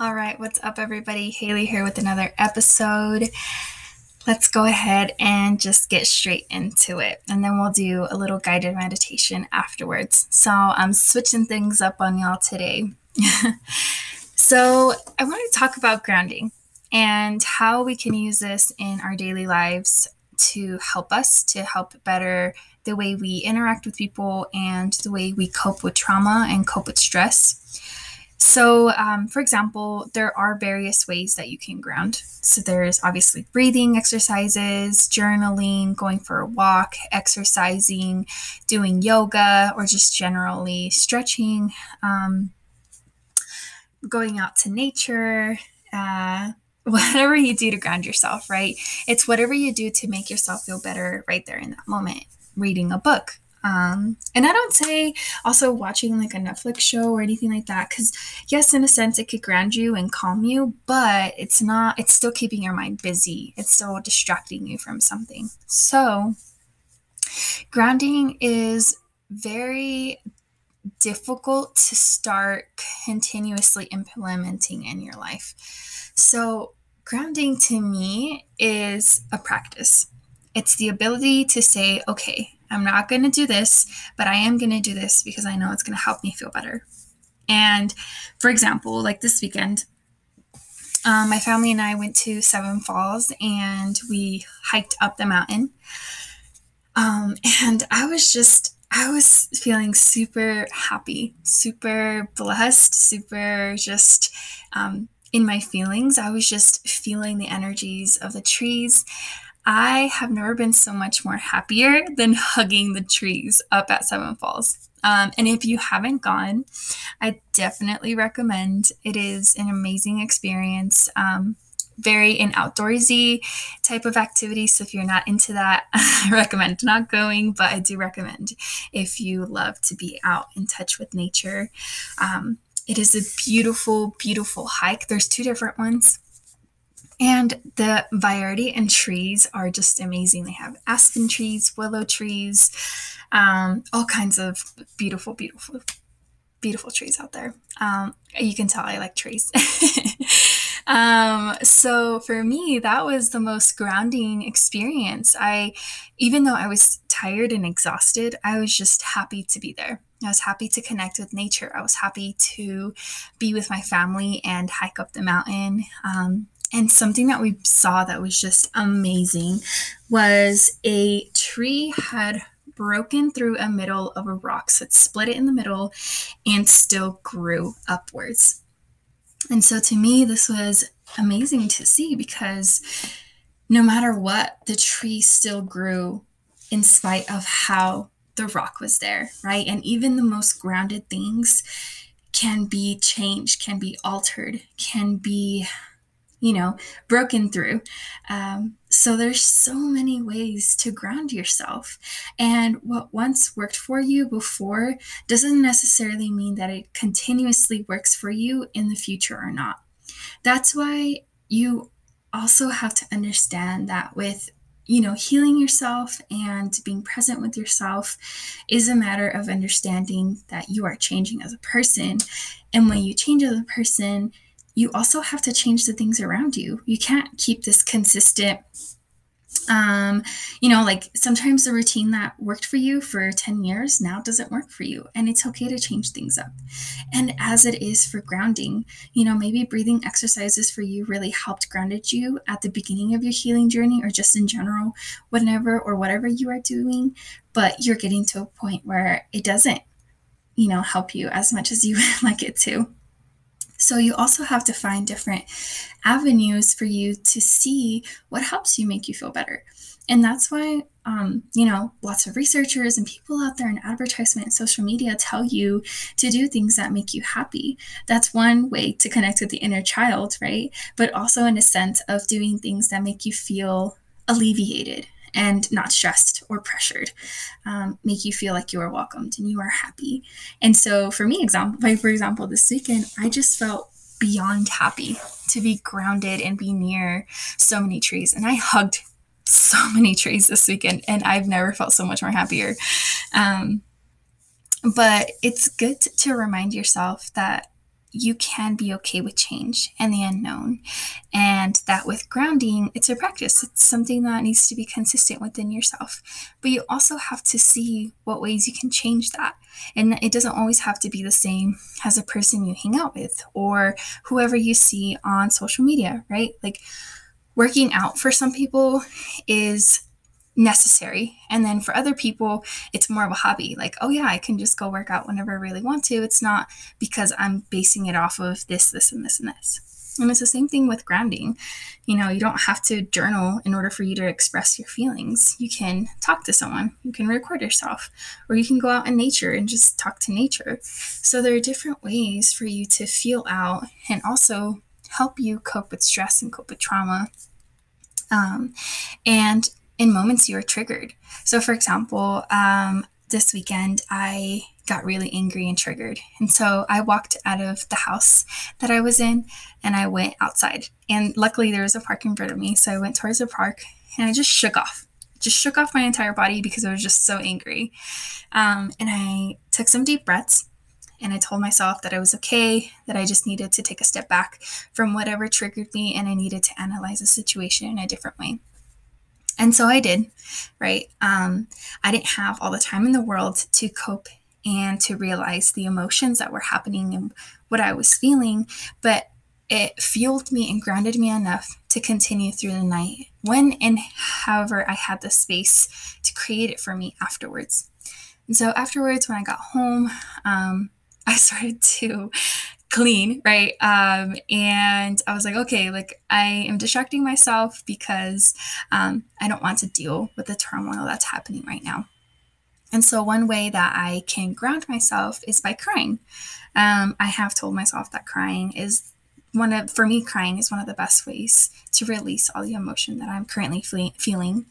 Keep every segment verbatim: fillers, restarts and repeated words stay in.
All right, what's up, everybody? Haley here with another episode. Let's go ahead and just get straight into it, and then we'll do a little guided meditation afterwards. So I'm switching things up on y'all today. So I want to talk about grounding and how we can use this in our daily lives to help us, to help better the way we interact with people and the way we cope with trauma and cope with stress. So, um, for example, there are various ways that you can ground. So there's obviously breathing exercises, journaling, going for a walk, exercising, doing yoga, or just generally stretching, um, going out to nature, uh, whatever you do to ground yourself, right? It's whatever you do to make yourself feel better right there in that moment. Reading a book. Um, and I don't say also watching like a Netflix show or anything like that, because yes, in a sense, it could ground you and calm you, but it's not, it's still keeping your mind busy. It's still distracting you from something. So grounding is very difficult to start continuously implementing in your life. So grounding to me is a practice. It's the ability to say, okay, I'm not going to do this, but I am going to do this because I know it's going to help me feel better. And for example, like this weekend, um, my family and I went to Seven Falls and we hiked up the mountain. Um, and I was just, I was feeling super happy, super blessed, super just, um, in my feelings. I was just feeling the energies of the trees. I have never been so much more happier than hugging the trees up at Seven Falls. Um, and if you haven't gone, I definitely recommend. It is an amazing experience. Um, very an outdoorsy type of activity. So if you're not into that, I recommend not going, but I do recommend if you love to be out in touch with nature. Um, it is a beautiful, beautiful hike. There's two different ones. And the variety in trees are just amazing. They have aspen trees, willow trees, um, all kinds of beautiful, beautiful, beautiful trees out there. Um, you can tell I like trees. um, so for me, that was the most grounding experience. I, even though I was tired and exhausted, I was just happy to be there. I was happy to connect with nature. I was happy to be with my family and hike up the mountain. Um, And something that we saw that was just amazing was a tree had broken through a middle of a rock. So it split it in the middle and still grew upwards. And so to me, this was amazing to see because no matter what, the tree still grew in spite of how the rock was there, right? And even the most grounded things can be changed, can be altered, can be... you know, broken through. Um, so there's so many ways to ground yourself. And what once worked for you before doesn't necessarily mean that it continuously works for you in the future or not. That's why you also have to understand that with, you know, healing yourself and being present with yourself is a matter of understanding that you are changing as a person. And when you change as a person, you also have to change the things around you. You can't keep this consistent, um, you know, like sometimes the routine that worked for you for ten years now doesn't work for you. And it's okay to change things up. And as it is for grounding, you know, maybe breathing exercises for you really helped grounded you at the beginning of your healing journey or just in general, whenever or whatever you are doing, but you're getting to a point where it doesn't, you know, help you as much as you would like it to. So you also have to find different avenues for you to see what helps you make you feel better. And that's why, um, you know, lots of researchers and people out there in advertisement and social media tell you to do things that make you happy. That's one way to connect with the inner child, right? But also in a sense of doing things that make you feel alleviated and not stressed or pressured, um, make you feel like you are welcomed and you are happy. And so for me, example, like for example, this weekend, I just felt beyond happy to be grounded and be near so many trees. And I hugged so many trees this weekend, and I've never felt so much more happier. Um, but it's good to remind yourself that you can be okay with change and the unknown. And that with grounding, it's a practice. It's something that needs to be consistent within yourself. But you also have to see what ways you can change that. And it doesn't always have to be the same as a person you hang out with or whoever you see on social media, right? Like working out for some people is necessary. And then for other people, it's more of a hobby. Like, oh yeah, I can just go work out whenever I really want to. It's not because I'm basing it off of this, this, and this, and this. And it's the same thing with grounding. You know, you don't have to journal in order for you to express your feelings. You can talk to someone, you can record yourself, or you can go out in nature and just talk to nature. So there are different ways for you to feel out and also help you cope with stress and cope with trauma. Um, and in moments you are triggered. So for example, um, this weekend I got really angry and triggered. And so I walked out of the house that I was in and I went outside. And luckily there was a park in front of me. So I went towards the park and I just shook off. Just shook off my entire body because I was just so angry. Um, and I took some deep breaths and I told myself that I was okay, that I just needed to take a step back from whatever triggered me and I needed to analyze the situation in a different way. And so I did, right? Um, I didn't have all the time in the world to cope and to realize the emotions that were happening and what I was feeling, but it fueled me and grounded me enough to continue through the night when and however I had the space to create it for me afterwards. And so afterwards, when I got home, um, I started to clean, right? Um, and I was like, okay, like I am distracting myself because um, I don't want to deal with the turmoil that's happening right now. And so one way that I can ground myself is by crying. Um, I have told myself that crying is one of, for me, crying is one of the best ways to release all the emotion that I'm currently fe- feeling.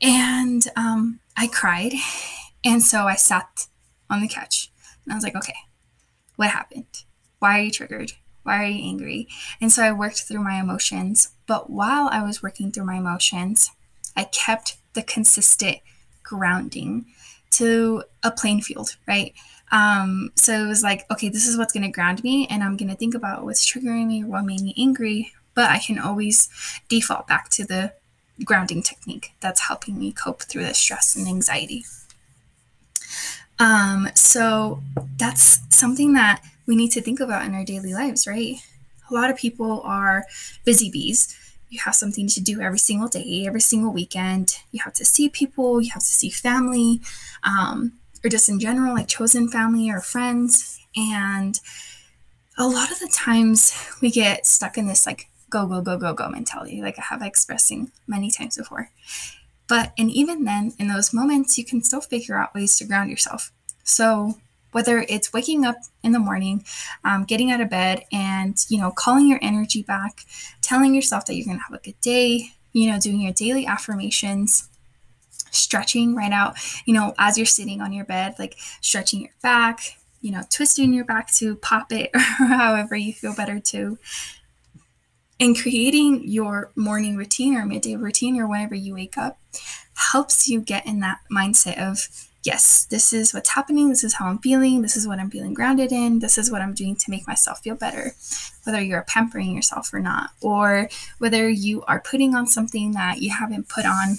And um, I cried. And so I sat on the couch and I was like, okay, what happened? Why are you triggered? Why are you angry? And so I worked through my emotions. But while I was working through my emotions, I kept the consistent grounding to a playing field, right? Um, so it was like, okay, this is what's going to ground me. And I'm going to think about what's triggering me or what made me angry. But I can always default back to the grounding technique that's helping me cope through the stress and anxiety. Um, so that's something that we need to think about in our daily lives, right? A lot of people are busy bees. You have something to do every single day, every single weekend. You have to see people, you have to see family, um, or just in general, like chosen family or friends. And a lot of the times we get stuck in this like go, go, go, go, go mentality, like I have expressing many times before. But, and even then, in those moments, you can still figure out ways to ground yourself. So whether it's waking up in the morning, um, getting out of bed and, you know, calling your energy back, telling yourself that you're going to have a good day, you know, doing your daily affirmations, stretching right out, you know, as you're sitting on your bed, like stretching your back, you know, twisting your back to pop it or however you feel better to. And creating your morning routine or midday routine or whenever you wake up helps you get in that mindset of, yes, this is what's happening. This is how I'm feeling. This is what I'm feeling grounded in. This is what I'm doing to make myself feel better, whether you're pampering yourself or not, or whether you are putting on something that you haven't put on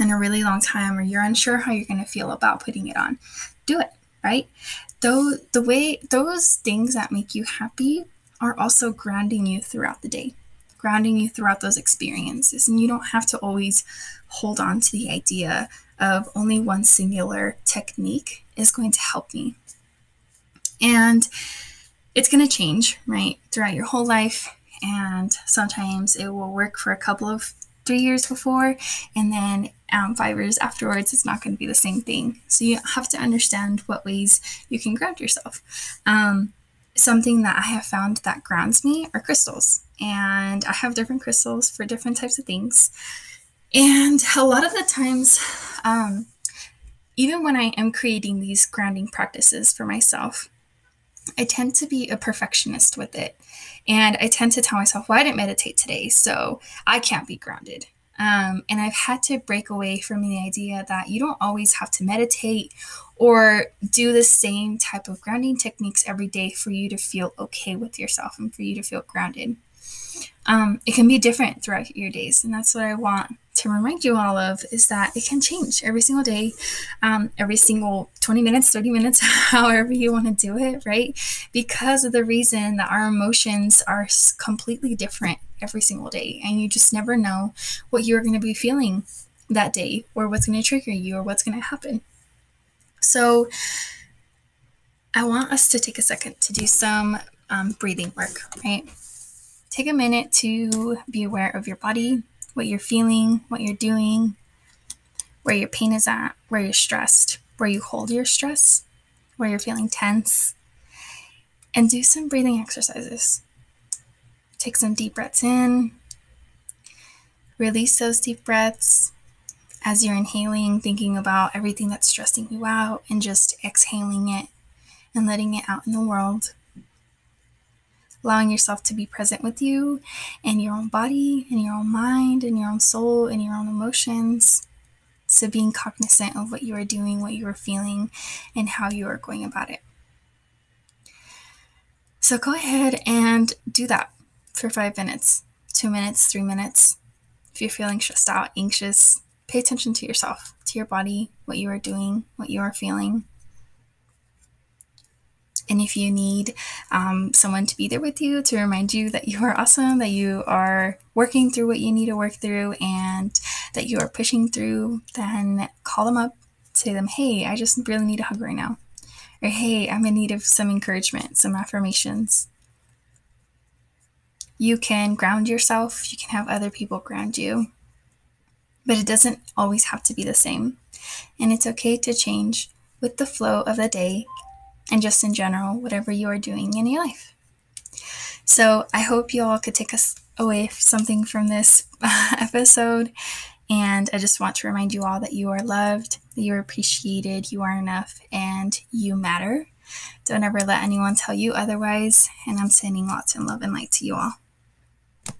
in a really long time or you're unsure how you're going to feel about putting it on. Do it, right? Those, the way, those things that make you happy are also grounding you throughout the day, grounding you throughout those experiences. And you don't have to always hold on to the idea of only one singular technique is going to help me. And it's going to change, right, throughout your whole life. And sometimes it will work for a couple of three years before, and then um, five years afterwards, it's not going to be the same thing. So you have to understand what ways you can ground yourself. Um, Something that I have found that grounds me are crystals, and I have different crystals for different types of things. And a lot of the times, um, even when I am creating these grounding practices for myself, I tend to be a perfectionist with it. And I tend to tell myself, well, I didn't meditate today, so I can't be grounded. Um, and I've had to break away from the idea that you don't always have to meditate or do the same type of grounding techniques every day for you to feel okay with yourself and for you to feel grounded. Um, it can be different throughout your days. And that's what I want to remind you all of, is that it can change every single day, um, every single twenty minutes, thirty minutes, however you want to do it, right? Because of the reason that our emotions are completely different every single day. And you just never know what you're going to be feeling that day, or what's going to trigger you, or what's going to happen. So I want us to take a second to do some um, breathing work, right? Take a minute to be aware of your body, what you're feeling, what you're doing, where your pain is at, where you're stressed, where you hold your stress, where you're feeling tense, and do some breathing exercises. Take some deep breaths in, release those deep breaths as you're inhaling, thinking about everything that's stressing you out and just exhaling it and letting it out in the world. Allowing yourself to be present with you and your own body and your own mind and your own soul and your own emotions. So being cognizant of what you are doing, what you are feeling, and how you are going about it. So go ahead and do that for five minutes, two minutes, three minutes. If you're feeling stressed out, anxious, pay attention to yourself, to your body, what you are doing, what you are feeling. And if you need um, someone to be there with you to remind you that you are awesome, that you are working through what you need to work through and that you are pushing through, then call them up, say them, hey, I just really need a hug right now. Or hey, I'm in need of some encouragement, some affirmations. You can ground yourself. You can have other people ground you. But it doesn't always have to be the same. And it's okay to change with the flow of the day. And just in general, whatever you are doing in your life. So I hope you all could take us away something from this episode. And I just want to remind you all that you are loved, that you are appreciated, you are enough, and you matter. Don't ever let anyone tell you otherwise. And I'm sending lots of love and light to you all.